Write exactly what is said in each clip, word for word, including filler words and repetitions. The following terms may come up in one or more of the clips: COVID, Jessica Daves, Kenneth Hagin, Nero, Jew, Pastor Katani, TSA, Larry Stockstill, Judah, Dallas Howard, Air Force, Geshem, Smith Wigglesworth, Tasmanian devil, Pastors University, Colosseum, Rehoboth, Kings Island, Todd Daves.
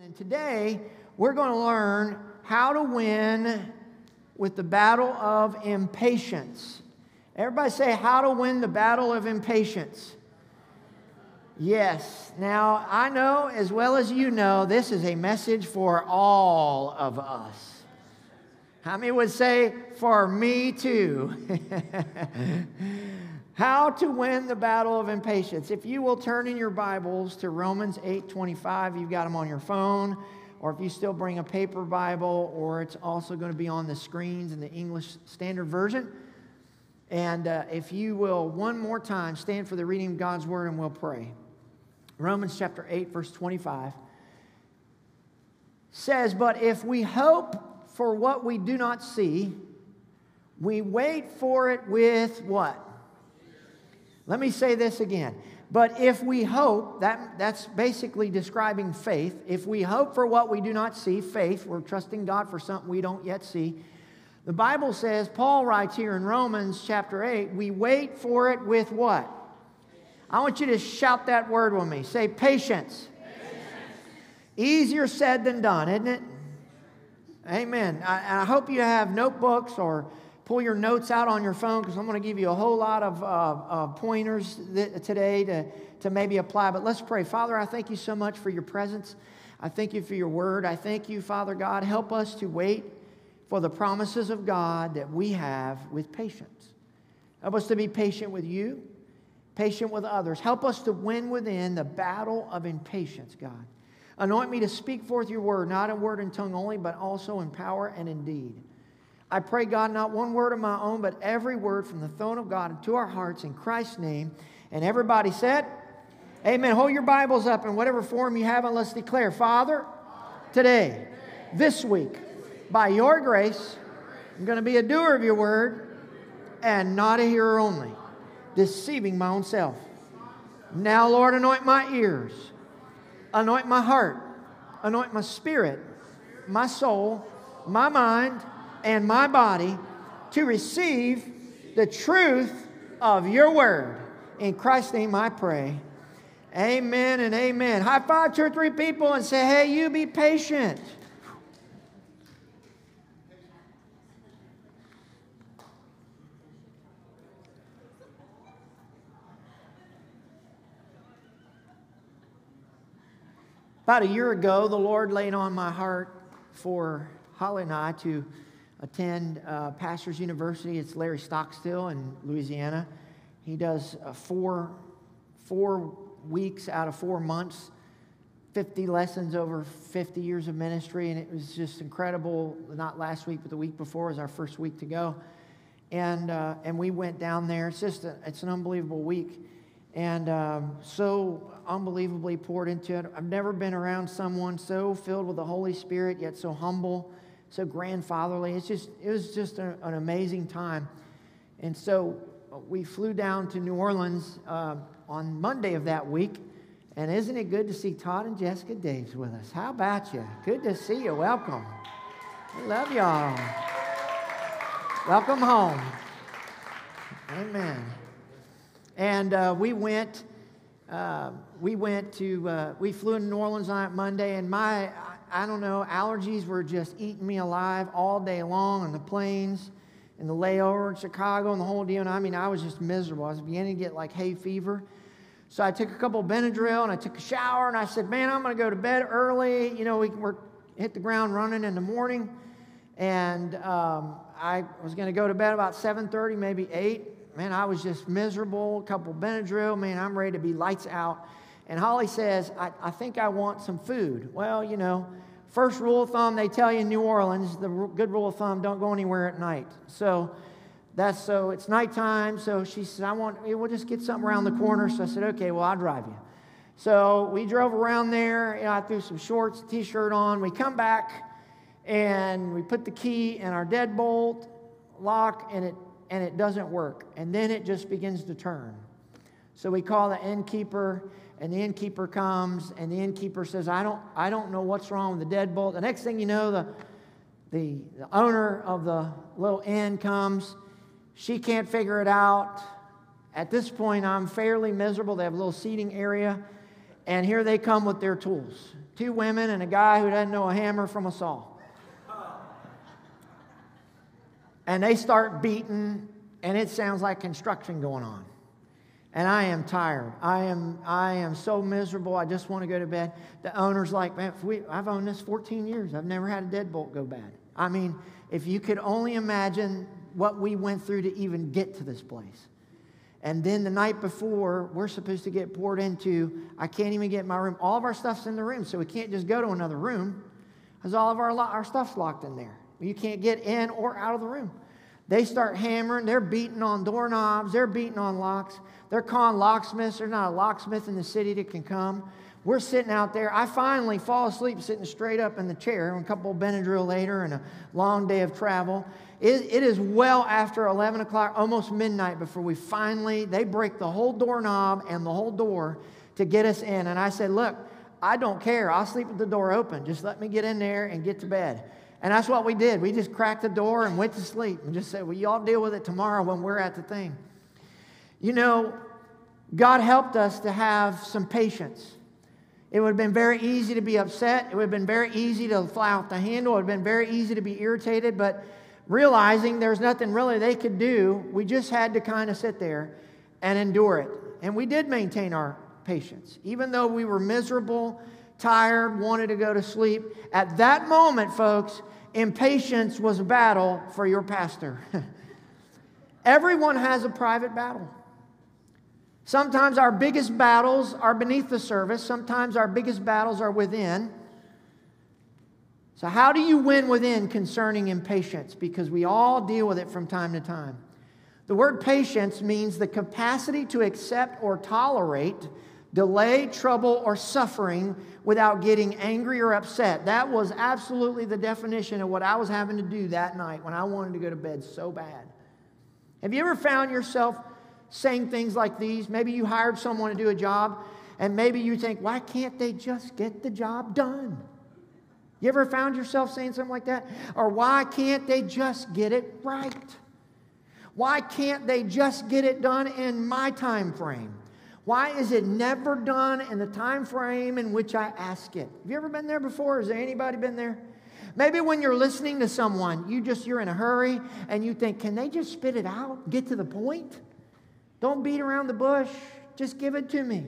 And today, we're going to learn how to win with the battle of impatience. Everybody say, how to win the battle of impatience. Yes. Now, I know as well as you know, this is a message for all of us. How many would say, for me too? How to win the battle of impatience. If you will turn in your Bibles to Romans eight twenty-five, you've got them on your phone, or if you still bring a paper Bible, or it's also going to be on the screens in the English Standard Version. And uh, if you will, one more time, stand for the reading of God's Word and we'll pray. Romans chapter eight, verse twenty-five says, "But if we hope for what we do not see, we wait for it with" what? Let me say this again. But if we hope, that, that's basically describing faith. If we hope for what we do not see, faith, we're trusting God for something we don't yet see. The Bible says, Paul writes here in Romans chapter eight, we wait for it with what? I want you to shout that word with me. Say patience. Patience. Easier said than done, isn't it? Amen. I, I hope you have notebooks or pull your notes out on your phone, because I'm going to give you a whole lot of uh, uh, pointers th today to, to maybe apply. But let's pray. Father, I thank you so much for your presence. I thank you for your word. I thank you, Father God. Help us to wait for the promises of God that we have with patience. Help us to be patient with you, patient with others. Help us to win within the battle of impatience, God. Anoint me to speak forth your word, not in word and tongue only, but also in power and in deed. I pray, God, not one word of my own, but every word from the throne of God into our hearts in Christ's name. And everybody said, amen. Amen. Hold your Bibles up in whatever form you have, and let's declare, Father, today, this week, by your grace, I'm going to be a doer of your word and not a hearer only, deceiving my own self. Now, Lord, anoint my ears, anoint my heart, anoint my spirit, my soul, my mind, and my body to receive the truth of your word. In Christ's name I pray. Amen and amen. High five two or three people and say, hey, you be patient. About a year ago, the Lord laid on my heart for Holly and I to attend uh, Pastors University. It's Larry Stockstill in Louisiana. He does uh, four, four weeks out of four months, fifty lessons over fifty years of ministry, and it was just incredible. Not last week, but the week before was our first week to go. And, uh, and we went down there. It's just a, it's an unbelievable week, and um, so unbelievably poured into it. I've never been around someone so filled with the Holy Spirit, yet so humble, so grandfatherly. It's just, it was just a, an amazing time. And so we flew down to New Orleans uh, on Monday of that week. And isn't it good to see Todd and Jessica Daves with us? How about you? Good to see you. Welcome. We love y'all. Welcome home. Amen. And uh, we went, uh, we went to, uh, we flew in New Orleans on that Monday, and my, I don't know, allergies were just eating me alive all day long on the planes and the layover in Chicago and the whole deal. And I mean, I was just miserable. I was beginning to get like hay fever. So I took a couple of Benadryl and I took a shower and I said, man, I'm going to go to bed early. You know, we can work, hit the ground running in the morning. And um, I was going to go to bed about seven thirty, maybe eight. Man, I was just miserable. A couple of Benadryl. Man, I'm ready to be lights out. And Holly says, I, I think I want some food. Well, you know, first rule of thumb they tell you in New Orleans, the good rule of thumb, don't go anywhere at night. So that's so it's nighttime. So she said, I want, we'll just get something around the corner. So I said, okay, well, I'll drive you. So we drove around there. You know, I threw some shorts, t-shirt on. We come back and we put the key in our deadbolt lock, and it and it doesn't work. And then it just begins to turn. So we call the innkeeper. And the innkeeper comes, and the innkeeper says, I don't, I don't know what's wrong with the deadbolt. The next thing you know, the, the, the owner of the little inn comes. She can't figure it out. At this point, I'm fairly miserable. They have a little seating area. And here they come with their tools. Two women and a guy who doesn't know a hammer from a saw. And they start beating, and it sounds like construction going on. And I am tired. I am, I am so miserable. I just want to go to bed. The owner's like, man, if we, I've owned this fourteen years. I've never had a deadbolt go bad. I mean, if you could only imagine what we went through to even get to this place. And then the night before, we're supposed to get poured into. I can't even get in my room. All of our stuff's in the room, so we can't just go to another room because all of our, lo- our stuff's locked in there. You can't get in or out of the room. They start hammering. They're beating on doorknobs. They're beating on locks. They're calling locksmiths. There's not a locksmith in the city that can come. We're sitting out there. I finally fall asleep sitting straight up in the chair. A couple of Benadryl later and a long day of travel. It, it is well after eleven o'clock, almost midnight, before we finally, they break the whole doorknob and the whole door to get us in. And I said, look, I don't care. I'll sleep with the door open. Just let me get in there and get to bed. And that's what we did. We just cracked the door and went to sleep and just said, well, y'all deal with it tomorrow when we're at the thing. You know, God helped us to have some patience. It would have been very easy to be upset. It would have been very easy to fly off the handle. It would have been very easy to be irritated. But realizing there's nothing really they could do, we just had to kind of sit there and endure it. And we did maintain our patience. Even though we were miserable, tired, wanted to go to sleep, at that moment, folks, impatience was a battle for your pastor. Everyone has a private battle. Sometimes our biggest battles are beneath the surface. Sometimes our biggest battles are within. So how do you win within concerning impatience? Because we all deal with it from time to time. The word patience means the capacity to accept or tolerate delay, trouble, or suffering without getting angry or upset. That was absolutely the definition of what I was having to do that night when I wanted to go to bed so bad. Have you ever found yourself saying things like these? Maybe you hired someone to do a job, and maybe you think, why can't they just get the job done? You ever found yourself saying something like that? Or why can't they just get it right? Why can't they just get it done in my time frame? Why is it never done in the time frame in which I ask it? Have you ever been there before? Has anybody been there? Maybe when you're listening to someone, you just, you're in a hurry and you think, can they just spit it out? Get to the point? Don't beat around the bush. Just give it to me.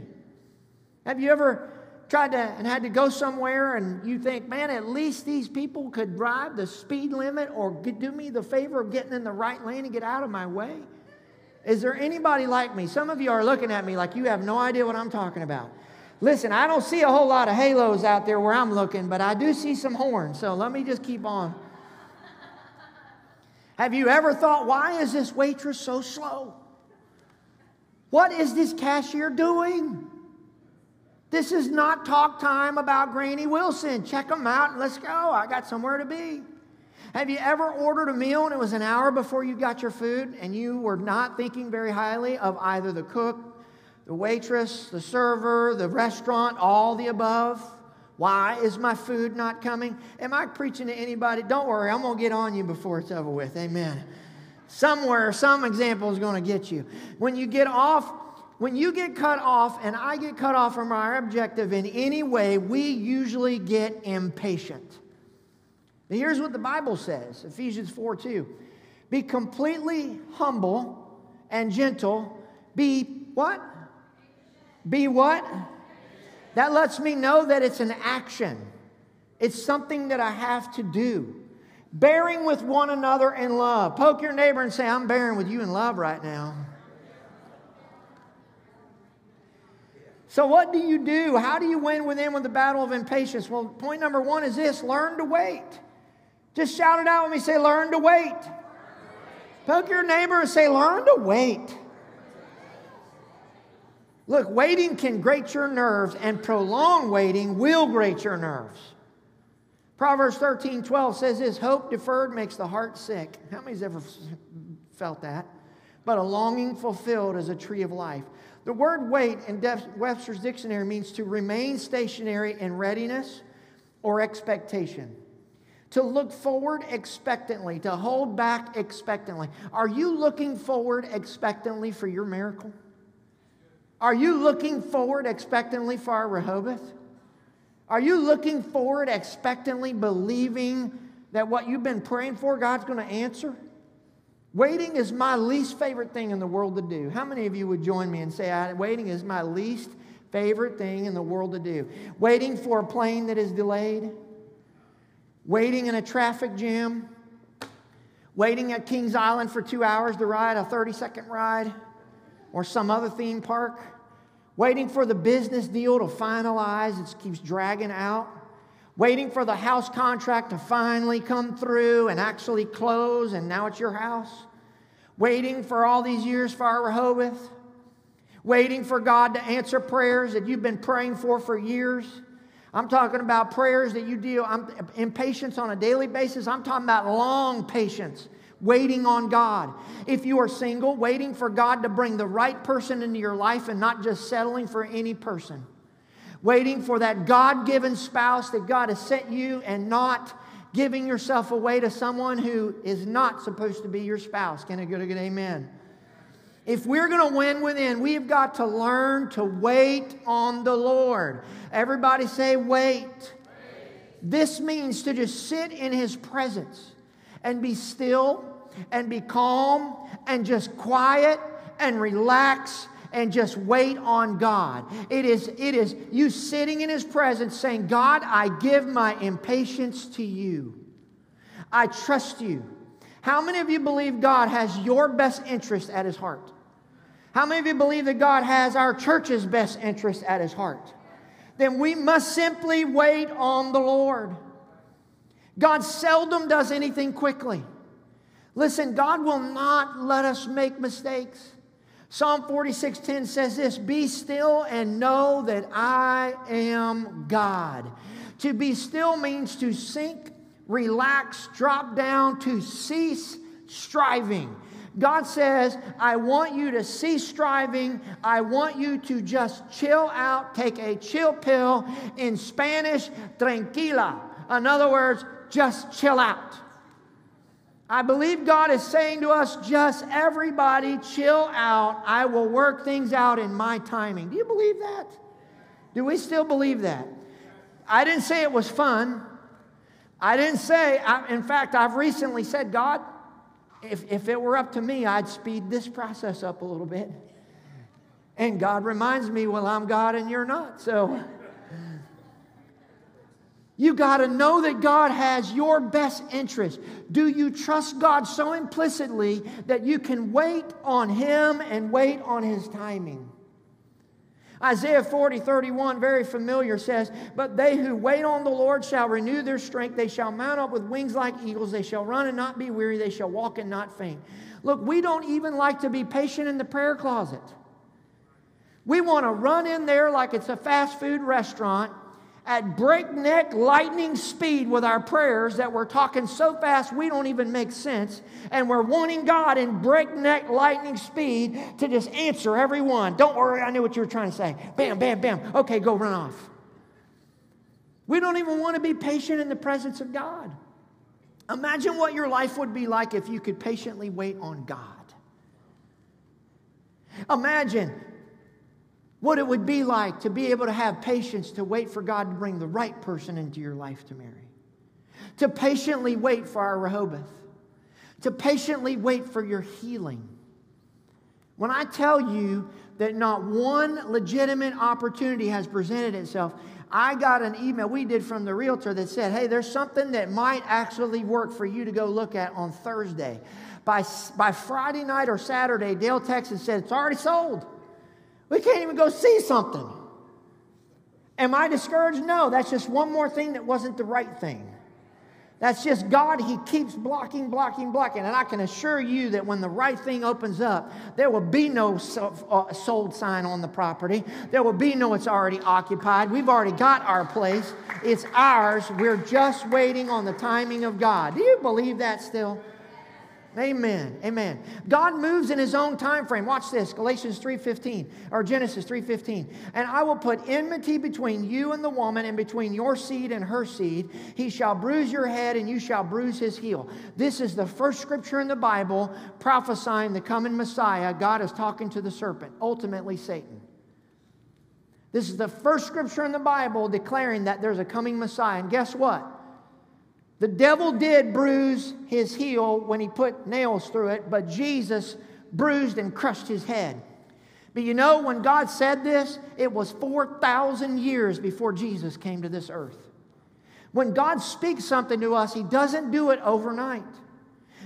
Have you ever tried to and had to go somewhere and you think, man, at least these people could drive the speed limit or do me the favor of getting in the right lane and get out of my way? Is there anybody like me? Some of you are looking at me like you have no idea what I'm talking about. Listen, I don't see a whole lot of halos out there where I'm looking, but I do see some horns, so let me just keep on. Have you ever thought, why is this waitress so slow? What is this cashier doing? This is not talk time about Granny Wilson. Check them out and let's go. I got somewhere to be. Have you ever ordered a meal and it was an hour before you got your food and you were not thinking very highly of either the cook, the waitress, the server, the restaurant, all the above? Why is my food not coming? Am I preaching to anybody? Don't worry, I'm going to get on you before it's over with. Amen. Somewhere, some example is going to get you. When you get off, when you get cut off and I get cut off from our objective in any way, we usually get impatient. Here's what the Bible says, Ephesians four two. Be completely humble and gentle. Be what? Be what? That lets me know that it's an action. It's something that I have to do. Bearing with one another in love. Poke your neighbor and say, I'm bearing with you in love right now. So what do you do? How do you win within with the battle of impatience? Well, point number one is this. Learn to wait. Just shout it out when we say, learn to wait. Poke your neighbor and say, learn to wait. Look, waiting can grate your nerves, and prolonged waiting will grate your nerves. Proverbs thirteen twelve says this, hope deferred makes the heart sick. How many's ever felt that? But a longing fulfilled is a tree of life. The word wait in Webster's dictionary means to remain stationary in readiness or expectation. To look forward expectantly, to hold back expectantly. Are you looking forward expectantly for your miracle? Are you looking forward expectantly for our Rehoboth? Are you looking forward expectantly, believing that what you've been praying for, God's going to answer? Waiting is my least favorite thing in the world to do. How many of you would join me and say, waiting is my least favorite thing in the world to do? Waiting for a plane that is delayed. Waiting in a traffic jam. Waiting at Kings Island for two hours to ride a thirty-second ride or some other theme park. Waiting for the business deal to finalize. It keeps dragging out. Waiting for the house contract to finally come through and actually close, and now it's your house. Waiting for all these years for our Rehoboth. Waiting for God to answer prayers that you've been praying for for years. I'm talking about prayers that you deal with impatience on a daily basis. I'm talking about long patience, waiting on God. If you are single, waiting for God to bring the right person into your life and not just settling for any person. Waiting for that God-given spouse that God has sent you and not giving yourself away to someone who is not supposed to be your spouse. Can I get a good amen? If we're going to win within, we've got to learn to wait on the Lord. Everybody say, wait. Wait. This means to just sit in His presence and be still and be calm and just quiet and relax and just wait on God. It is, it is you sitting in His presence saying, God, I give my impatience to You. I trust You. How many of you believe God has your best interest at His heart? How many of you believe that God has our church's best interest at His heart? Then we must simply wait on the Lord. God seldom does anything quickly. Listen, God will not let us make mistakes. Psalm forty-six ten says this, "Be still and know that I am God." To be still means to sink, relax, drop down, to cease striving. God says, I want you to cease striving. I want you to just chill out, take a chill pill. In Spanish, tranquila. In other words, just chill out. I believe God is saying to us, just everybody chill out. I will work things out in my timing. Do you believe that? Do we still believe that? I didn't say it was fun. I didn't say, I, in fact, I've recently said, God, if, if it were up to me, I'd speed this process up a little bit. And God reminds me, well, I'm God and you're not. So you got to know that God has your best interest. Do you trust God so implicitly that you can wait on Him and wait on His timing? Isaiah forty thirty-one, very familiar, says, "But they who wait on the Lord shall renew their strength. They shall mount up with wings like eagles. They shall run and not be weary. They shall walk and not faint." Look, we don't even like to be patient in the prayer closet. We want to run in there like it's a fast food restaurant at breakneck lightning speed with our prayers that we're talking so fast we don't even make sense, and we're wanting God in breakneck lightning speed to just answer everyone. Don't worry, I knew what you were trying to say. Bam, bam, bam. Okay, go run off. We don't even want to be patient in the presence of God. Imagine what your life would be like if you could patiently wait on God. Imagine what it would be like to be able to have patience to wait for God to bring the right person into your life to marry. To patiently wait for our Rehoboth. To patiently wait for your healing. When I tell you that not one legitimate opportunity has presented itself, I got an email we did from the realtor that said, hey, there's something that might actually work for you to go look at on Thursday. By, by Friday night or Saturday, Dale texted and said, it's already sold. We can't even go see something. Am I discouraged? No, that's just one more thing that wasn't the right thing. That's just God, He keeps blocking, blocking, blocking. And I can assure you that when the right thing opens up, there will be no sold sign on the property. There will be no it's already occupied. We've already got our place. It's ours. We're just waiting on the timing of God. Do you believe that still? Amen. Amen. God moves in His own time frame. Watch this. Galatians three fifteen or Genesis three fifteen. "And I will put enmity between you and the woman, and between your seed and her seed. He shall bruise your head, and you shall bruise his heel." This is the first scripture in the Bible prophesying the coming Messiah. God is talking to the serpent, ultimately Satan. This is the first scripture in the Bible declaring that there's a coming Messiah. And guess what? The devil did bruise his heel when he put nails through it, but Jesus bruised and crushed his head. But you know, when God said this, it was four thousand years before Jesus came to this earth. When God speaks something to us, He doesn't do it overnight.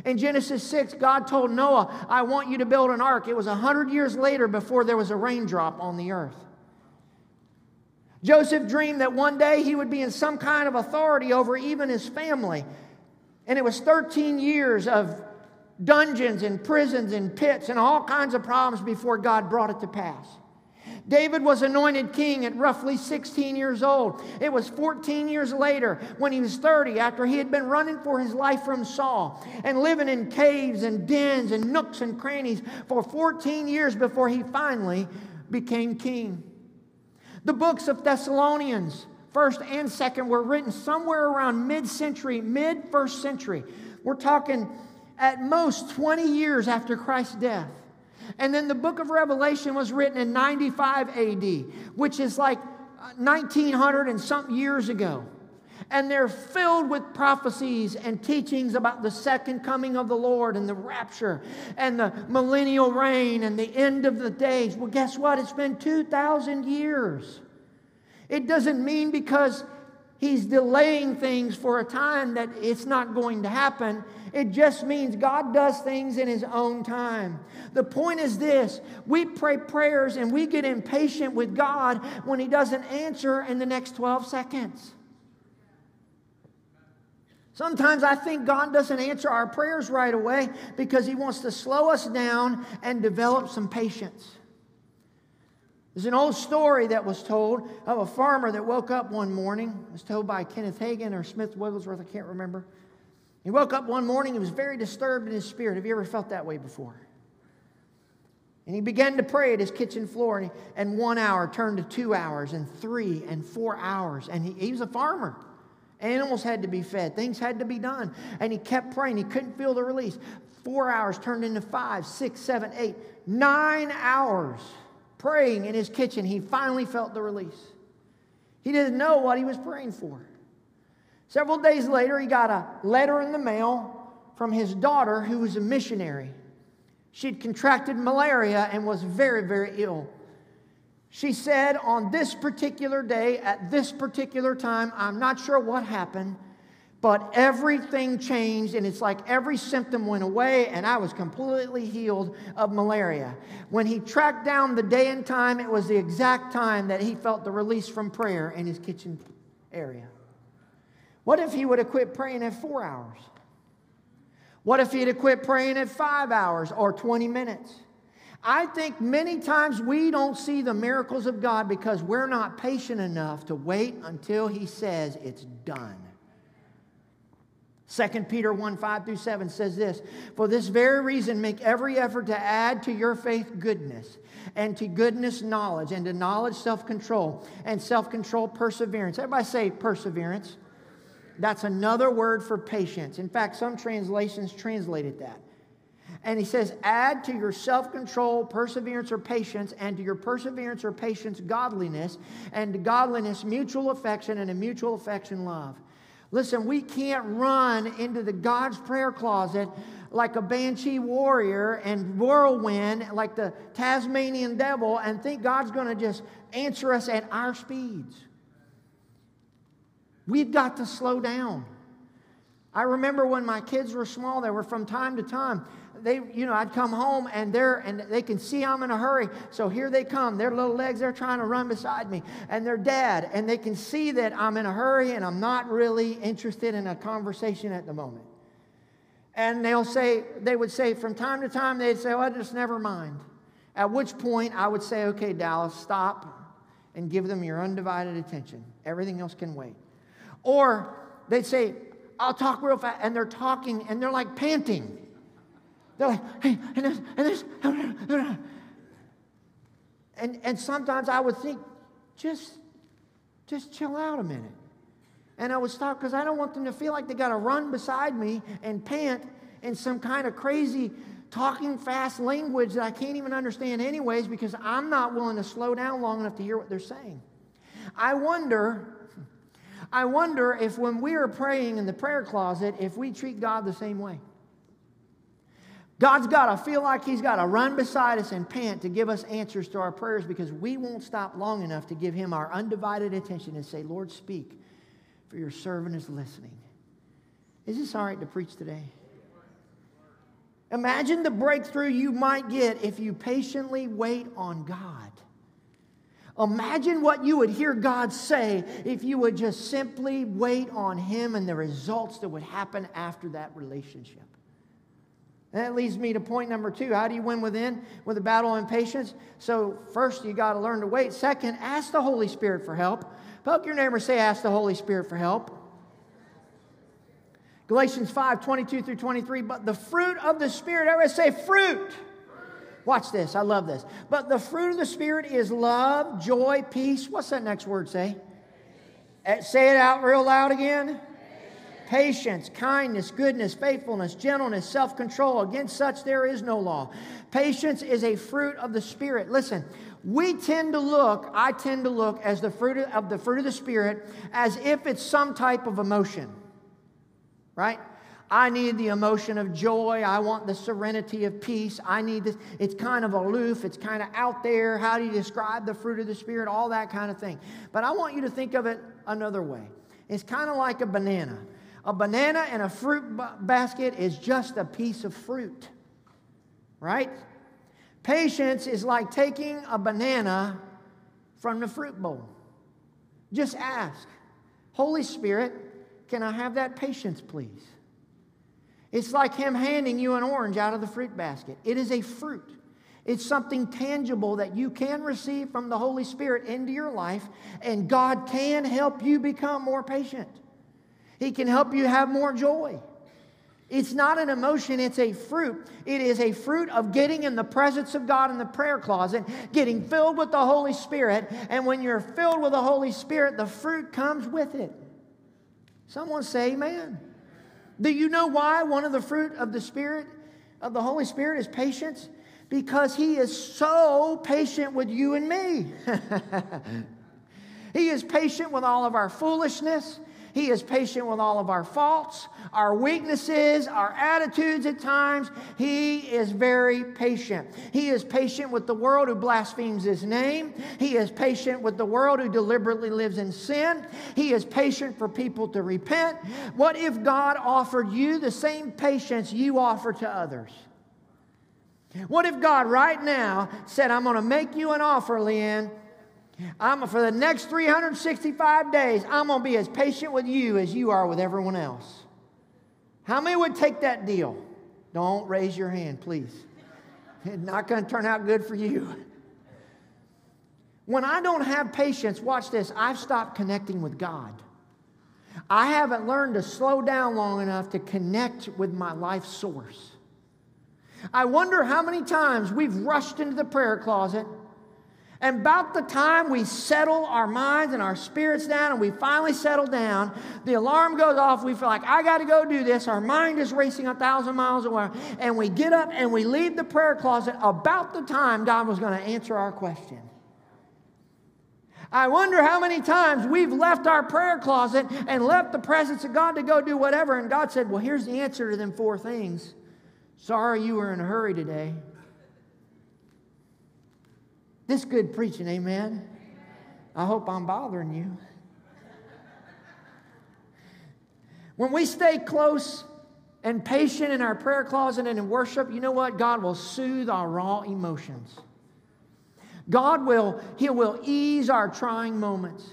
In Genesis six, God told Noah, I want you to build an ark. It was one hundred years later before there was a raindrop on the earth. Joseph dreamed that one day he would be in some kind of authority over even his family. And it was thirteen years of dungeons and prisons and pits and all kinds of problems before God brought it to pass. David was anointed king at roughly sixteen years old. It was fourteen years later when he was thirty, after he had been running for his life from Saul and living in caves and dens and nooks and crannies for fourteen years before he finally became king. The books of Thessalonians, first and second, were written somewhere around mid-century, mid-first century. We're talking at most twenty years after Christ's death. And then the book of Revelation was written in ninety-five A D, which is like nineteen hundred and something years ago. And they're filled with prophecies and teachings about the second coming of the Lord and the rapture and the millennial reign and the end of the days. Well, guess what? It's been two thousand years. It doesn't mean because He's delaying things for a time that it's not going to happen. It just means God does things in His own time. The point is this: we pray prayers and we get impatient with God when He doesn't answer in the next twelve seconds. Sometimes I think God doesn't answer our prayers right away because He wants to slow us down and develop some patience. There's an old story that was told of a farmer that woke up one morning. It was told by Kenneth Hagin or Smith Wigglesworth, I can't remember. He woke up one morning, he was very disturbed in his spirit. Have you ever felt that way before? And he began to pray at his kitchen floor, and, he, and one hour turned to two hours, and three, and four hours. And he, he was a farmer. Animals had to be fed. Things had to be done. And he kept praying. He couldn't feel the release. Four hours turned into five, six, seven, eight, nine hours. Praying in his kitchen, he finally felt the release. He didn't know what he was praying for. Several days later, he got a letter in the mail from his daughter who was a missionary. She'd contracted malaria and was very, very ill. She said, on this particular day, at this particular time, I'm not sure what happened, but everything changed, and it's like every symptom went away, and I was completely healed of malaria. When he tracked down the day and time, it was the exact time that he felt the release from prayer in his kitchen area. What if he would have quit praying at four hours? What if he'd have quit praying at five hours or twenty minutes? I think many times we don't see the miracles of God because we're not patient enough to wait until He says it's done. Second Peter one, five through seven says this: for this very reason make every effort to add to your faith goodness, and to goodness knowledge, and to knowledge self-control, and self-control perseverance. Everybody say perseverance. That's another word for patience. In fact, some translations translated that. And he says, add to your self-control, perseverance, or patience, and to your perseverance or patience, godliness, and to godliness, mutual affection, and to mutual affection, love. Listen, we can't run into the God's prayer closet like a banshee warrior and whirlwind like the Tasmanian devil and think God's going to just answer us at our speeds. We've got to slow down. I remember when my kids were small, they were from time to time. They, you know, I'd come home and they're and they can see I'm in a hurry. So here they come. Their little legs, they're trying to run beside me. And their dad, and they can see that I'm in a hurry and I'm not really interested in a conversation at the moment. And they'll say, they would say from time to time, they'd say, oh, just never mind. At which point I would say, okay, Dallas, stop and give them your undivided attention. Everything else can wait. Or they'd say, I'll talk real fast. And they're talking and they're like panting. They're like, hey, and this, and this, and and sometimes I would think, just, just chill out a minute, and I would stop because I don't want them to feel like they got to run beside me and pant in some kind of crazy talking fast language that I can't even understand anyways because I'm not willing to slow down long enough to hear what they're saying. I wonder, I wonder if when we are praying in the prayer closet, if we treat God the same way. God's got to feel like he's got to run beside us and pant to give us answers to our prayers because we won't stop long enough to give him our undivided attention and say, Lord, speak, for your servant is listening. Is this all right to preach today? Imagine the breakthrough you might get if you patiently wait on God. Imagine what you would hear God say if you would just simply wait on him and the results that would happen after that relationship. And that leads me to point number two. How do you win within with a battle of impatience? So first, you got to learn to wait. Second, ask the Holy Spirit for help. Poke your neighbor and say, ask the Holy Spirit for help. Galatians five, twenty-two through twenty-three, but the fruit of the Spirit, everybody say fruit. Watch this, I love this. But the fruit of the Spirit is love, joy, peace. What's that next word say? Patience. Say it out real loud again. Patience, kindness, goodness, faithfulness, gentleness, self-control. Against such there is no law. Patience is a fruit of the Spirit. Listen, we tend to look, I tend to look as the fruit of, of the fruit of the Spirit as if it's some type of emotion, right? I need the emotion of joy. I want the serenity of peace. I need this. It's kind of aloof. It's kind of out there. How do you describe the fruit of the Spirit? All that kind of thing. But I want you to think of it another way. It's kind of like a banana. A banana and a fruit basket is just a piece of fruit, right? Patience is like taking a banana from the fruit bowl. Just ask, Holy Spirit, can I have that patience, please? It's like him handing you an orange out of the fruit basket. It is a fruit. It's something tangible that you can receive from the Holy Spirit into your life, and God can help you become more patient. He can help you have more joy. It's not an emotion, it's a fruit. It is a fruit of getting in the presence of God in the prayer closet, getting filled with the Holy Spirit, and when you're filled with the Holy Spirit, the fruit comes with it. Someone say amen. Do you know why one of the fruit of the Spirit, of the Holy Spirit, is patience? Because he is so patient with you and me. He is patient with all of our foolishness. He is patient with all of our faults, our weaknesses, our attitudes at times. He is very patient. He is patient with the world who blasphemes his name. He is patient with the world who deliberately lives in sin. He is patient for people to repent. What if God offered you the same patience you offer to others? What if God right now said, I'm going to make you an offer, Leanne. I'm, for the next three hundred sixty-five days, I'm going to be as patient with you as you are with everyone else. How many would take that deal? Don't raise your hand, please. It's not going to turn out good for you. When I don't have patience, watch this, I've stopped connecting with God. I haven't learned to slow down long enough to connect with my life source. I wonder how many times we've rushed into the prayer closet, and about the time we settle our minds and our spirits down and we finally settle down, the alarm goes off. We feel like, I got to go do this. Our mind is racing a thousand miles an hour. And we get up and we leave the prayer closet about the time God was going to answer our question. I wonder how many times we've left our prayer closet and left the presence of God to go do whatever. And God said, well, here's the answer to them four things. Sorry you were in a hurry today. This good preaching, amen? Amen. I hope I'm bothering you. When we stay close and patient in our prayer closet and in worship, you know what? God will soothe our raw emotions. God will, He will ease our trying moments.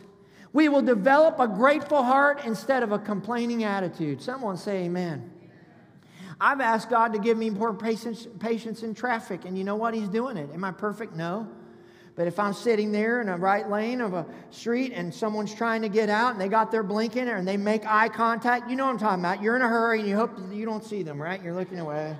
We will develop a grateful heart instead of a complaining attitude. Someone say amen. I've asked God to give me more patience, patience in traffic, and you know what? He's doing it. Am I perfect? No. But if I'm sitting there in a right lane of a street and someone's trying to get out and they got their blinking and they make eye contact, you know what I'm talking about. You're in a hurry and you hope that you don't see them, right? You're looking away.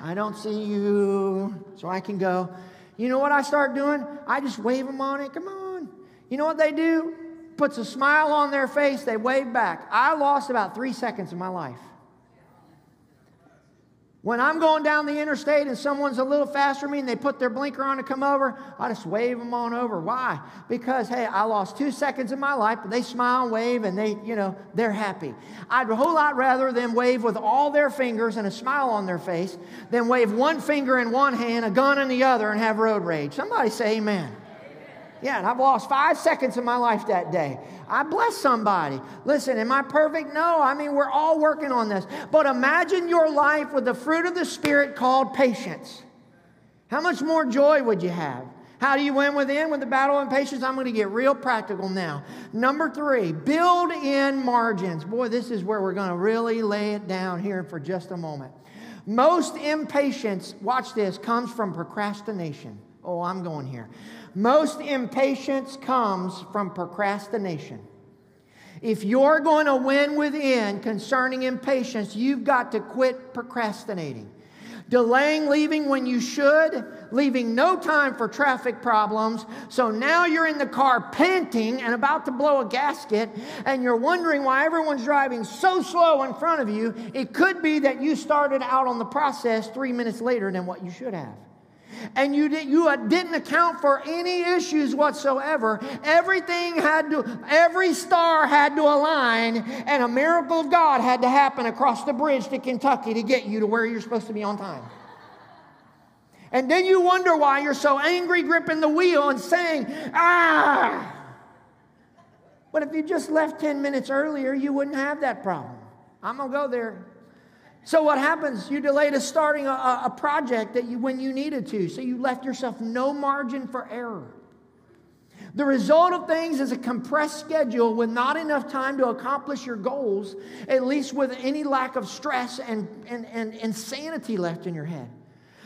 I don't see you, so I can go. You know what I start doing? I just wave them on it. Come on. You know what they do? Puts a smile on their face. They wave back. I lost about three seconds of my life. When I'm going down the interstate and someone's a little faster than me and they put their blinker on to come over, I just wave them on over. Why? Because, hey, I lost two seconds of my life, but they smile and wave and they, you know, they're happy. I'd a whole lot rather them wave with all their fingers and a smile on their face than wave one finger in one hand, a gun in the other, and have road rage. Somebody say amen. Yeah, and I've lost five seconds of my life that day. I bless somebody. Listen, am I perfect? No. I mean, we're all working on this. But imagine your life with the fruit of the Spirit called patience. How much more joy would you have? How do you win within? With the battle of impatience? I'm going to get real practical now. Number three, build in margins. Boy, this is where we're going to really lay it down here for just a moment. Most impatience, watch this, comes from procrastination. Oh, I'm going here. Most impatience comes from procrastination. If you're going to win within concerning impatience, you've got to quit procrastinating. Delaying leaving when you should, leaving no time for traffic problems. So now you're in the car panting and about to blow a gasket, and you're wondering why everyone's driving so slow in front of you. It could be that you started out on the process three minutes later than what you should have. And you, did, you didn't account for any issues whatsoever. Everything had to, every star had to align, and a miracle of God had to happen across the bridge to Kentucky to get you to where you're supposed to be on time. And then you wonder why you're so angry, gripping the wheel and saying, ah! But if you just left ten minutes earlier, you wouldn't have that problem. I'm going to go there. So what happens? You delayed a starting a, a project that you, when you needed to, so you left yourself no margin for error. The result of things is a compressed schedule with not enough time to accomplish your goals, at least with any lack of stress and, and, and insanity left in your head.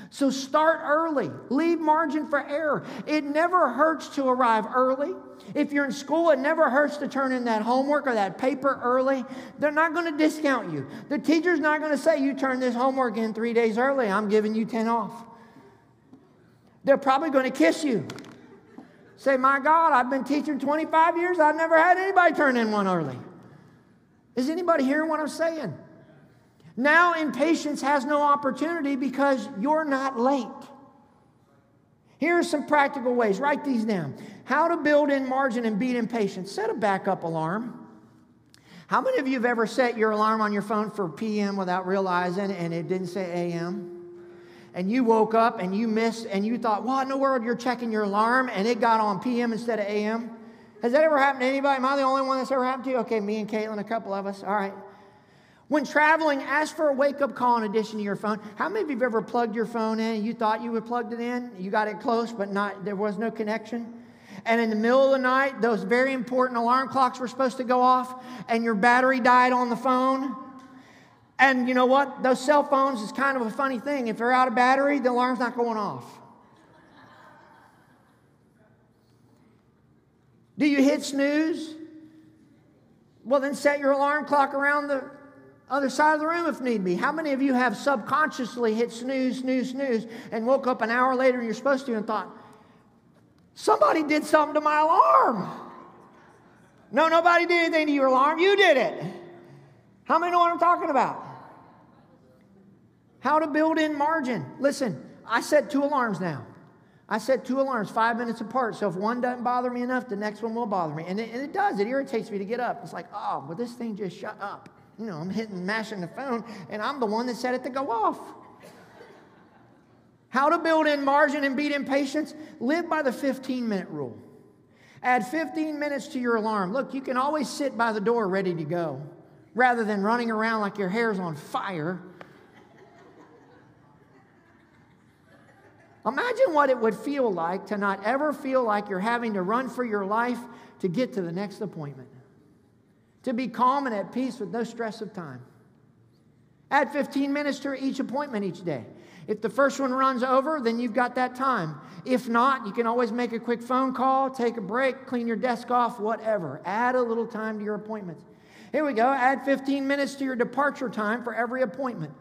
So start early. Leave margin for error. It never hurts to arrive early. If you're in school, it never hurts to turn in that homework or that paper early. They're not going to discount you. The teacher's not going to say, you turned this homework in three days early, I'm giving you ten off. They're probably going to kiss you. Say, my God, I've been teaching twenty-five years. I've never had anybody turn in one early. Is anybody hearing what I'm saying? Now impatience has no opportunity because you're not late. Here are some practical ways. Write these down. How to build in margin and beat impatience. Set a backup alarm. How many of you have ever set your alarm on your phone for P M without realizing, and it didn't say A M? And you woke up and you missed, and you thought, what in the world, you're checking your alarm, and it got on P M instead of A M? Has that ever happened to anybody? Am I the only one that's ever happened to you? Okay, me and Caitlin, a couple of us. All right. When traveling, ask for a wake-up call in addition to your phone. How many of you have ever plugged your phone in? You thought you had plugged it in. You got it close, but not, there was no connection. And in the middle of the night, those very important alarm clocks were supposed to go off, and your battery died on the phone. And you know what? Those cell phones is kind of a funny thing. If they're out of battery, the alarm's not going off. Do you hit snooze? Well, then set your alarm clock around the other side of the room if need be. How many of you have subconsciously hit snooze, snooze, snooze, and woke up an hour later than you're supposed to and thought, somebody did something to my alarm? No, nobody did anything to your alarm. You did it. How many know what I'm talking about? How to build in margin. Listen, I set two alarms now. I set two alarms five minutes apart, so if one doesn't bother me enough, the next one will bother me. And it, and it does. It irritates me to get up. It's like, oh, well, this thing just shut up. You know, I'm hitting, mashing the phone, and I'm the one that set it to go off. How to build in margin and beat impatience? Live by the fifteen-minute rule. Add fifteen minutes to your alarm. Look, you can always sit by the door ready to go, rather than running around like your hair's on fire. Imagine what it would feel like to not ever feel like you're having to run for your life to get to the next appointment. To be calm and at peace with no stress of time. Add fifteen minutes to each appointment each day. If the first one runs over, then you've got that time. If not, you can always make a quick phone call, take a break, clean your desk off, whatever. Add a little time to your appointments. Here we go. Add fifteen minutes to your departure time for every appointment.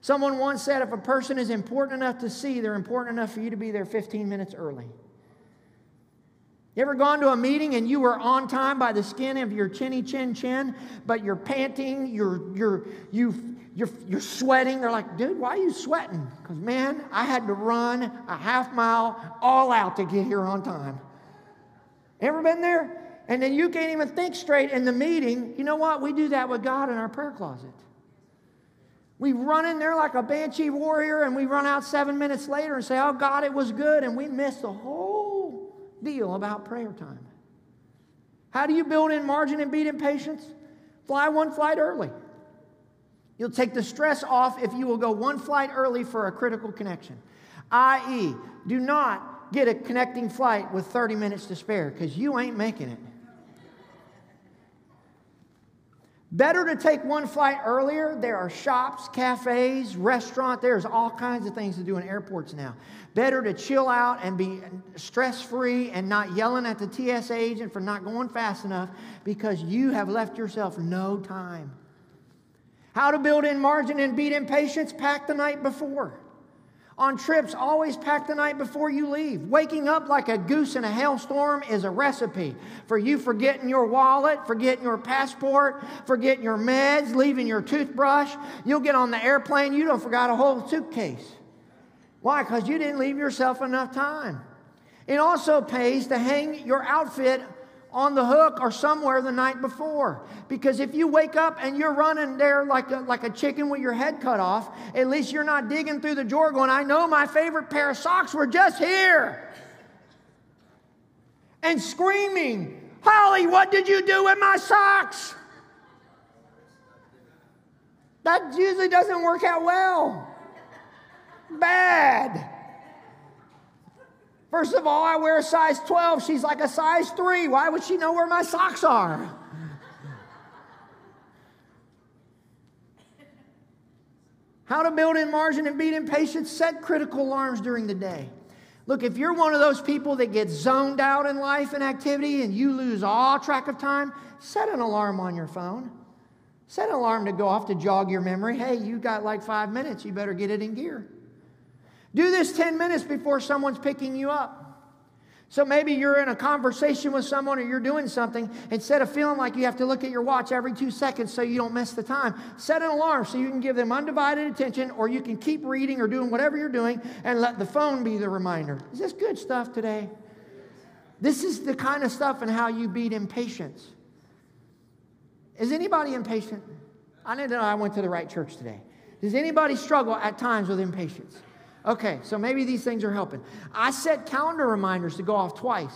Someone once said, if a person is important enough to see, they're important enough for you to be there fifteen minutes early. You ever gone to a meeting and you were on time by the skin of your chinny chin chin, but you're panting, you're you're you you're you're sweating. They're like, dude, why are you sweating? Because man, I had to run a half mile all out to get here on time. Ever been there? And then you can't even think straight in the meeting. You know what? We do that with God in our prayer closet. We run in there like a banshee warrior, and we run out seven minutes later and say, oh God, it was good, and we miss the whole deal about prayer time. How do you build in margin and beat in patience? Fly one flight early. You'll take the stress off if you will go one flight early for a critical connection. that is, do not get a connecting flight with thirty minutes to spare because you ain't making it. Better to take one flight earlier. There are shops, cafes, restaurants. There's all kinds of things to do in airports now. Better to chill out and be stress-free and not yelling at the T S A agent for not going fast enough because you have left yourself no time. How to build in margin and beat in patience? Pack the night before. On trips, always pack the night before you leave. Waking up like a goose in a hailstorm is a recipe for you forgetting your wallet, forgetting your passport, forgetting your meds, leaving your toothbrush. You'll get on the airplane, you don't forgot a whole suitcase. Why? Because you didn't leave yourself enough time. It also pays to hang your outfit on the hook or somewhere the night before. Because if you wake up and you're running there like a, like a chicken with your head cut off, at least you're not digging through the drawer going, I know my favorite pair of socks were just here. And screaming, Holly, what did you do with my socks? That usually doesn't work out well. Bad. First of all, I wear a size twelve. She's like a size three. Why would she know where my socks are? How to build in margin and beat in patience? Set critical alarms during the day. Look, if you're one of those people that gets zoned out in life and activity and you lose all track of time, set an alarm on your phone. Set an alarm to go off to jog your memory. Hey, you got like five minutes. You better get it in gear. Do this ten minutes before someone's picking you up. So maybe you're in a conversation with someone or you're doing something. Instead of feeling like you have to look at your watch every two seconds so you don't miss the time, set an alarm so you can give them undivided attention, or you can keep reading or doing whatever you're doing and let the phone be the reminder. Is this good stuff today? This is the kind of stuff and how you beat impatience. Is anybody impatient? I need to know I went to the right church today. Does anybody struggle at times with impatience? Okay, so maybe these things are helping. I set calendar reminders to go off twice.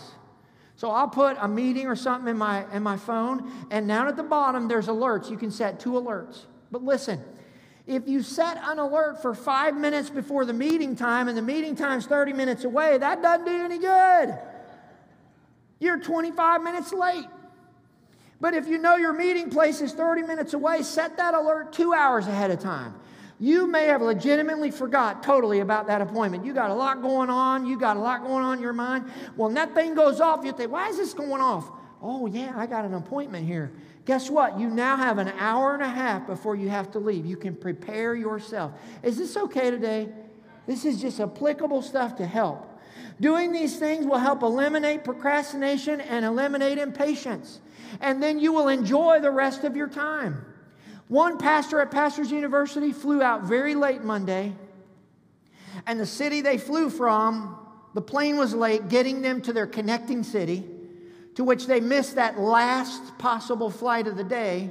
So I'll put a meeting or something in my, in my phone, and down at the bottom there's alerts. You can set two alerts. But listen, if you set an alert for five minutes before the meeting time and the meeting time's thirty minutes away, that doesn't do any good. You're twenty-five minutes late. But if you know your meeting place is thirty minutes away, set that alert two hours ahead of time. You may have legitimately forgot totally about that appointment. You got a lot going on. You got a lot going on in your mind. Well, when that thing goes off, you think, why is this going off? Oh, yeah, I got an appointment here. Guess what? You now have an hour and a half before you have to leave. You can prepare yourself. Is this okay today? This is just applicable stuff to help. Doing these things will help eliminate procrastination and eliminate impatience. And then you will enjoy the rest of your time. One pastor at Pastors University flew out very late Monday, and the city they flew from, the plane was late getting them to their connecting city, to which they missed that last possible flight of the day.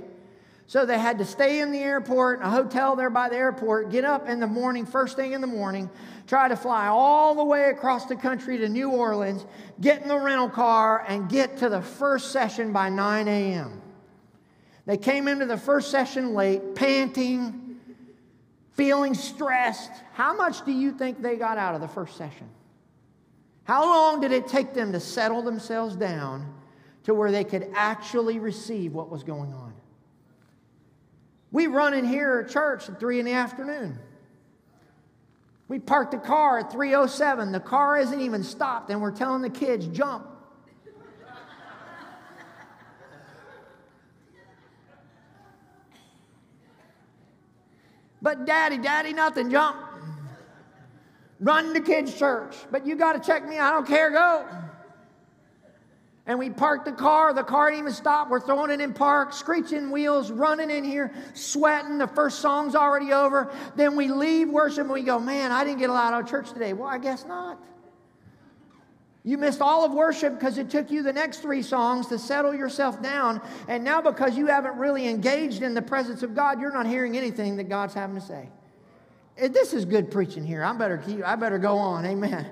So they had to stay in the airport, a hotel there by the airport, get up in the morning, first thing in the morning, try to fly all the way across the country to New Orleans, get in the rental car, and get to the first session by nine a m They came into the first session late, panting, feeling stressed. How much do you think they got out of the first session? How long did it take them to settle themselves down to where they could actually receive what was going on? We run in here at church at three in the afternoon. We park the car at three oh seven. The car isn't even stopped, and we're telling the kids, jump. But daddy, daddy, nothing, jump. Run to kids' church. But you got to check me. I don't care, go. And we parked the car. The car didn't even stop. We're throwing it in park, screeching wheels, running in here, sweating. The first song's already over. Then we leave worship and we go, man, I didn't get a lot out of church today. Well, I guess not. You missed all of worship because it took you the next three songs to settle yourself down. And now because you haven't really engaged in the presence of God, you're not hearing anything that God's having to say. This is good preaching here. I better keep, I better go on. Amen.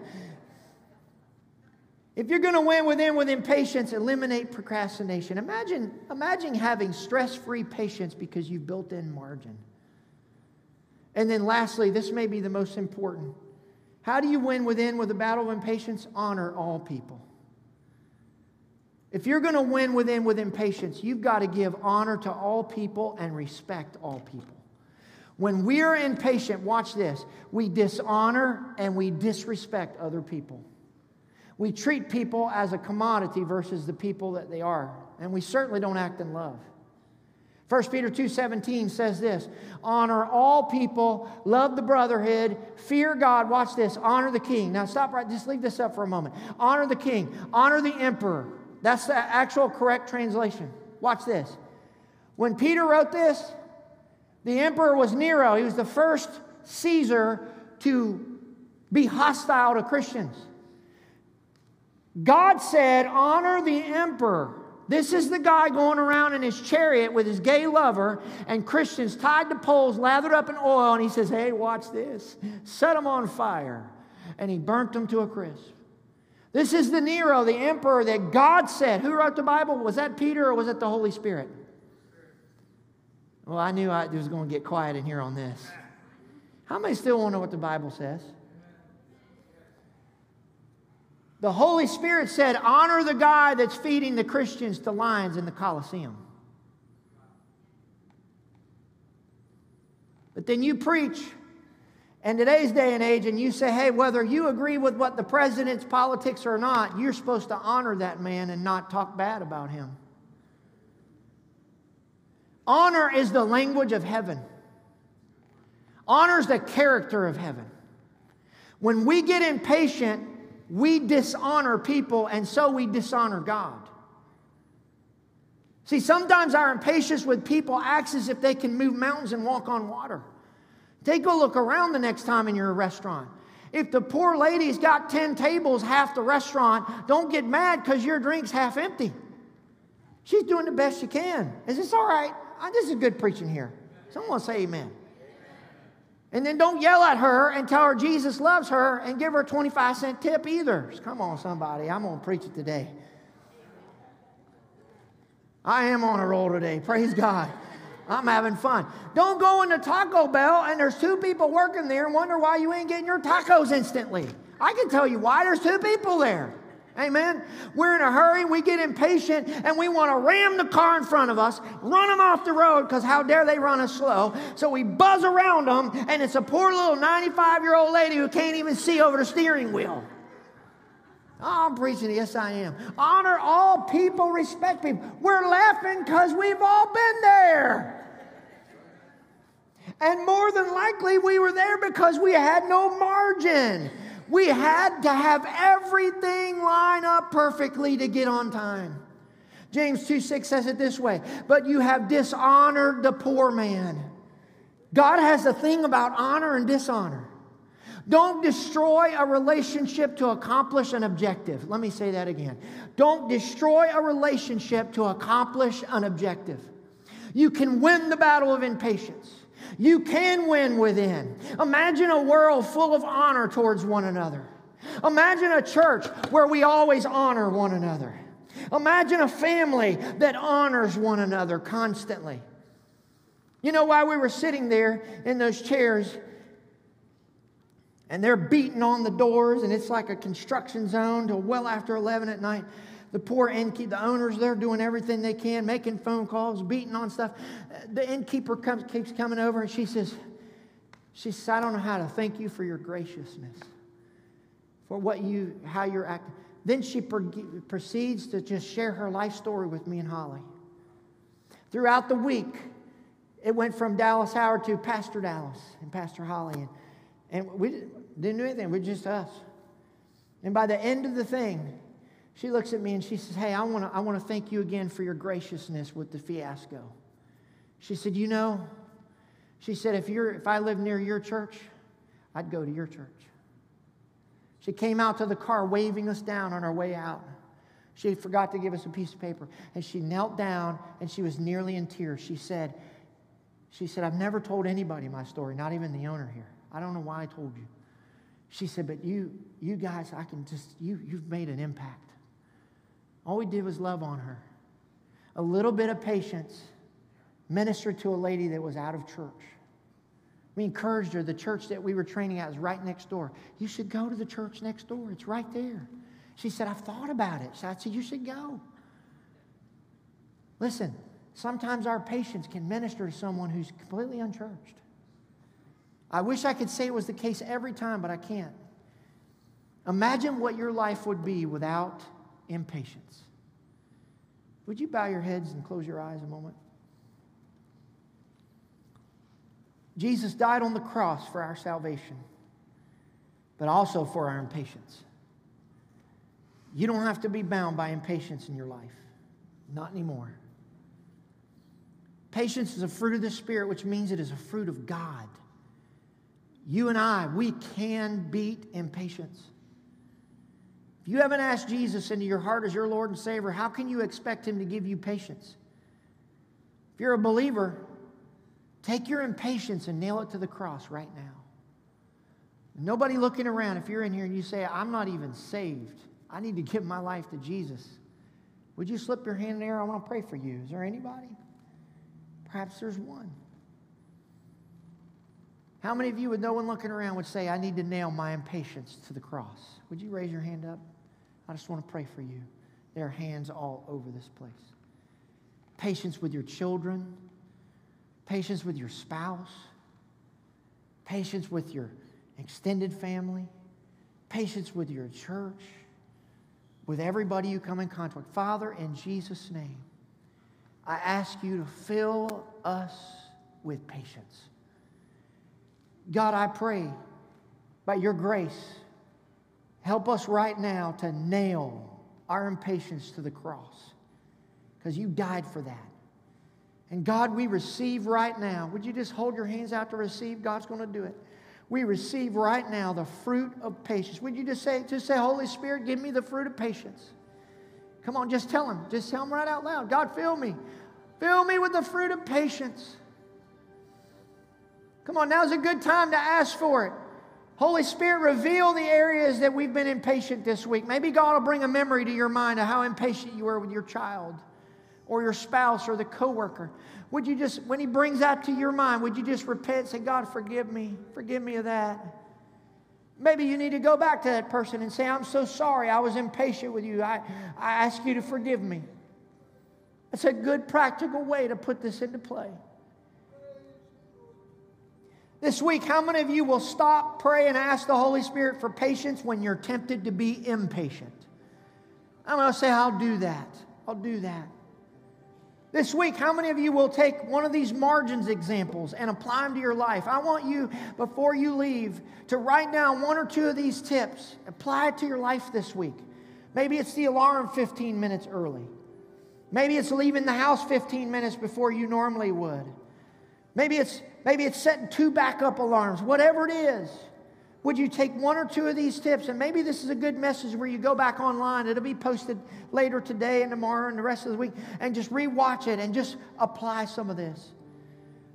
If you're going to win within within patience, eliminate procrastination. Imagine, imagine having stress-free patience because you've built in margin. And then lastly, this may be the most important. How do you win within with the battle of impatience? Honor all people. If you're going to win within with impatience, you've got to give honor to all people and respect all people. When we are impatient, watch this, we dishonor and we disrespect other people. We treat people as a commodity versus the people that they are. And we certainly don't act in love. First Peter two seventeen says this, honor all people, love the brotherhood, fear God. Watch this, honor the king. Now stop right, just leave this up for a moment. Honor the king, honor the emperor. That's the actual correct translation. Watch this. When Peter wrote this, the emperor was Nero. He was the first Caesar to be hostile to Christians. God said, honor the emperor. This is the guy going around in his chariot with his gay lover and Christians tied to poles, lathered up in oil, and he says, hey, watch this. Set them on fire. And he burnt them to a crisp. This is the Nero, the emperor that God said. Who wrote the Bible? Was that Peter or was it the Holy Spirit? Well, I knew I was going to get quiet in here on this. How many still want to know what the Bible says? The Holy Spirit said, honor the guy that's feeding the Christians to lions in the Colosseum. But then you preach in today's day and age and you say, hey, whether you agree with what the president's politics or not, you're supposed to honor that man and not talk bad about him. Honor is the language of heaven. Honor is the character of heaven. When we get impatient, we dishonor people, and so we dishonor God. See, sometimes our impatience with people acts as if they can move mountains and walk on water. Take a look around the next time in your restaurant. If the poor lady's got ten tables, half the restaurant, don't get mad because your drink's half empty. She's doing the best she can. Is this all right? This is good preaching here. Someone say amen. And then don't yell at her and tell her Jesus loves her and give her a twenty-five cent tip either. Come on, somebody. I'm going to preach it today. I am on a roll today. Praise God. I'm having fun. Don't go into Taco Bell and there's two people working there and wonder why you ain't getting your tacos instantly. I can tell you why. There's two people there. Amen. We're in a hurry. We get impatient and we want to ram the car in front of us, run them off the road because how dare they run us slow. So we buzz around them and it's a poor little ninety-five-year-old lady who can't even see over the steering wheel. Oh, I'm preaching. Yes, I am. Honor all people, respect people. We're laughing because we've all been there. And more than likely we were there because we had no margin. We had to have everything line up perfectly to get on time. James two six says it this way, but you have dishonored the poor man. God has a thing about honor and dishonor. Don't destroy a relationship to accomplish an objective. Let me say that again. Don't destroy a relationship to accomplish an objective. You can win the battle of impatience. You can win within. Imagine a world full of honor towards one another. Imagine a church where we always honor one another. Imagine a family that honors one another constantly. You know, while we were sitting there in those chairs, and they're beating on the doors, and it's like a construction zone till well after eleven at night. The poor innkeeper, the owners, they're doing everything they can, making phone calls, beating on stuff. The innkeeper comes, keeps coming over, and she says, she says, I don't know how to thank you for your graciousness, for what you, how you're acting. Then she proceeds to just share her life story with me and Holly. Throughout the week, it went from Dallas Howard to Pastor Dallas and Pastor Holly, and, and we didn't do anything. We were just us. And by the end of the thing, She looks at me and she says, hey, I want to I want to thank you again for your graciousness with the fiasco. She said, you know, she said, if you're if I lived near your church, I'd go to your church. She came out to the car waving us down on our way out. She forgot to give us a piece of paper. And she knelt down and she was nearly in tears. She said, she said, I've never told anybody my story, not even the owner here. I don't know why I told you. She said, but you, you guys, I can just, you, you've made an impact. All we did was love on her. A little bit of patience, ministered to a lady that was out of church. We encouraged her. The church that we were training at is right next door. You should go to the church next door. It's right there. She said, I've thought about it. So I said, you should go. Listen, sometimes our patience can minister to someone who's completely unchurched. I wish I could say it was the case every time, but I can't. Imagine what your life would be without impatience. Would you bow your heads and close your eyes a moment? Jesus died on the cross for our salvation, but also for our impatience. You don't have to be bound by impatience in your life. Not anymore. Patience is a fruit of the Spirit, which means it is a fruit of God. You and I, we can beat impatience. If you haven't asked Jesus into your heart as your Lord and Savior, how can you expect Him to give you patience? If you're a believer, take your impatience and nail it to the cross right now. Nobody looking around. If you're in here and you say, I'm not even saved, I need to give my life to Jesus, would you slip your hand in the air? I want to pray for you. Is there anybody? Perhaps there's one. How many of you, with no one looking around, would say, I need to nail my impatience to the cross? Would you raise your hand up? I just want to pray for you. There are hands all over this place. Patience with your children. Patience with your spouse. Patience with your extended family. Patience with your church. With everybody you come in contact with. Father, in Jesus' name, I ask you to fill us with patience. God, I pray by your grace, help us right now to nail our impatience to the cross, because you died for that. And God, we receive right now. Would you just hold your hands out to receive? God's going to do it. We receive right now the fruit of patience. Would you just say, just say, Holy Spirit, give me the fruit of patience. Come on, just tell him. Just tell him right out loud. God, fill me. Fill me with the fruit of patience. Come on, now's a good time to ask for it. Holy Spirit, reveal the areas that we've been impatient this week. Maybe God will bring a memory to your mind of how impatient you were with your child or your spouse or the coworker. Would you just, when he brings that to your mind, would you just repent and say, God, forgive me. Forgive me of that. Maybe you need to go back to that person and say, I'm so sorry. I was impatient with you. I, I ask you to forgive me. That's a good practical way to put this into play. This week, how many of you will stop, pray, and ask the Holy Spirit for patience when you're tempted to be impatient? I'm going to say, I'll do that. I'll do that. This week, how many of you will take one of these margins examples and apply them to your life? I want you, before you leave, to write down one or two of these tips. Apply it to your life this week. Maybe it's the alarm fifteen minutes early. Maybe it's leaving the house fifteen minutes before you normally would. Maybe it's Maybe it's setting two backup alarms. Whatever it is, would you take one or two of these tips? And maybe this is a good message where you go back online. It'll be posted later today and tomorrow and the rest of the week. And just rewatch it and just apply some of this.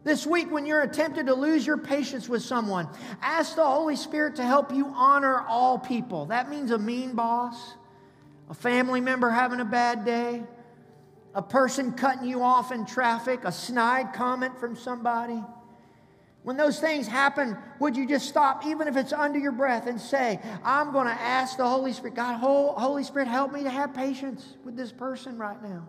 This week, when you're tempted to lose your patience with someone, ask the Holy Spirit to help you honor all people. That means a mean boss, a family member having a bad day, a person cutting you off in traffic, a snide comment from somebody. When those things happen, would you just stop, even if it's under your breath, and say, I'm going to ask the Holy Spirit, God, Holy Spirit, help me to have patience with this person right now.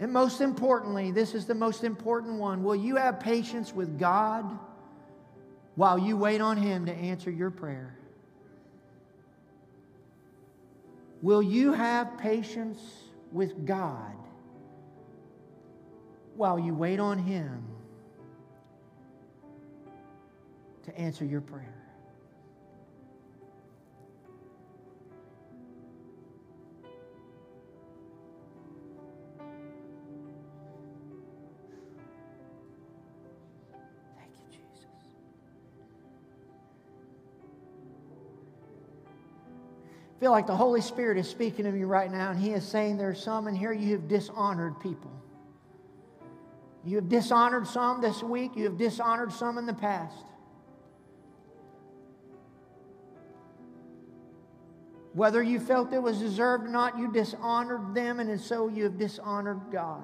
And most importantly, this is the most important one, will you have patience with God while you wait on Him to answer your prayer? Will you have patience with God while you wait on Him to answer your prayer? I feel like the Holy Spirit is speaking to me right now, and He is saying there are some in here you have dishonored people. You have dishonored some this week. You have dishonored some in the past. Whether you felt it was deserved or not, you dishonored them, and so you have dishonored God.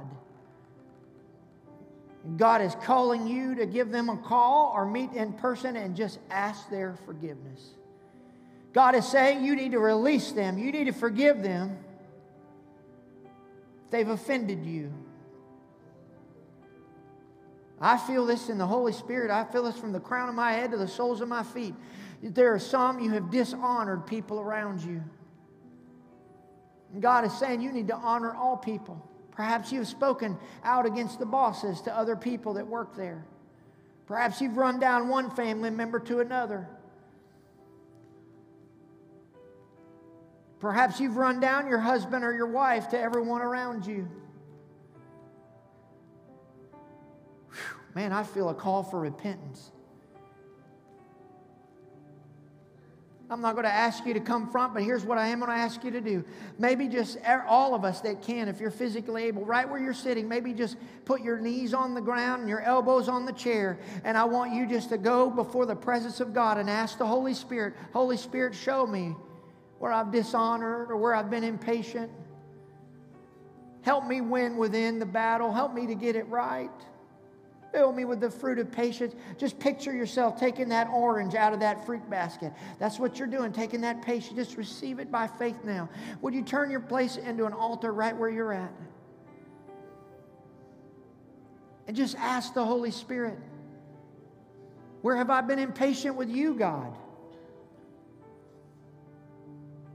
God is calling you to give them a call or meet in person and just ask their forgiveness. God is saying you need to release them. You need to forgive them if they've offended you. I feel this in the Holy Spirit. I feel this from the crown of my head to the soles of my feet. There are some you have dishonored people around you. And God is saying you need to honor all people. Perhaps you've spoken out against the bosses to other people that work there. Perhaps you've run down one family member to another. Perhaps you've run down your husband or your wife to everyone around you. Man, I feel a call for repentance. I'm not going to ask you to come front, but here's what I am going to ask you to do. Maybe just all of us that can, if you're physically able, right where you're sitting, maybe just put your knees on the ground and your elbows on the chair. And I want you just to go before the presence of God and ask the Holy Spirit, Holy Spirit, show me where I've dishonored or where I've been impatient. Help me win within the battle. Help me to get it right. Fill me with the fruit of patience. Just picture yourself taking that orange out of that fruit basket. That's what you're doing, taking that patience. Just receive it by faith now. Would you turn your place into an altar right where you're at? And just ask the Holy Spirit, where have I been impatient with you, God?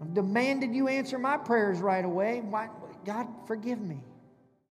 I've demanded you answer my prayers right away. Why, God, forgive me.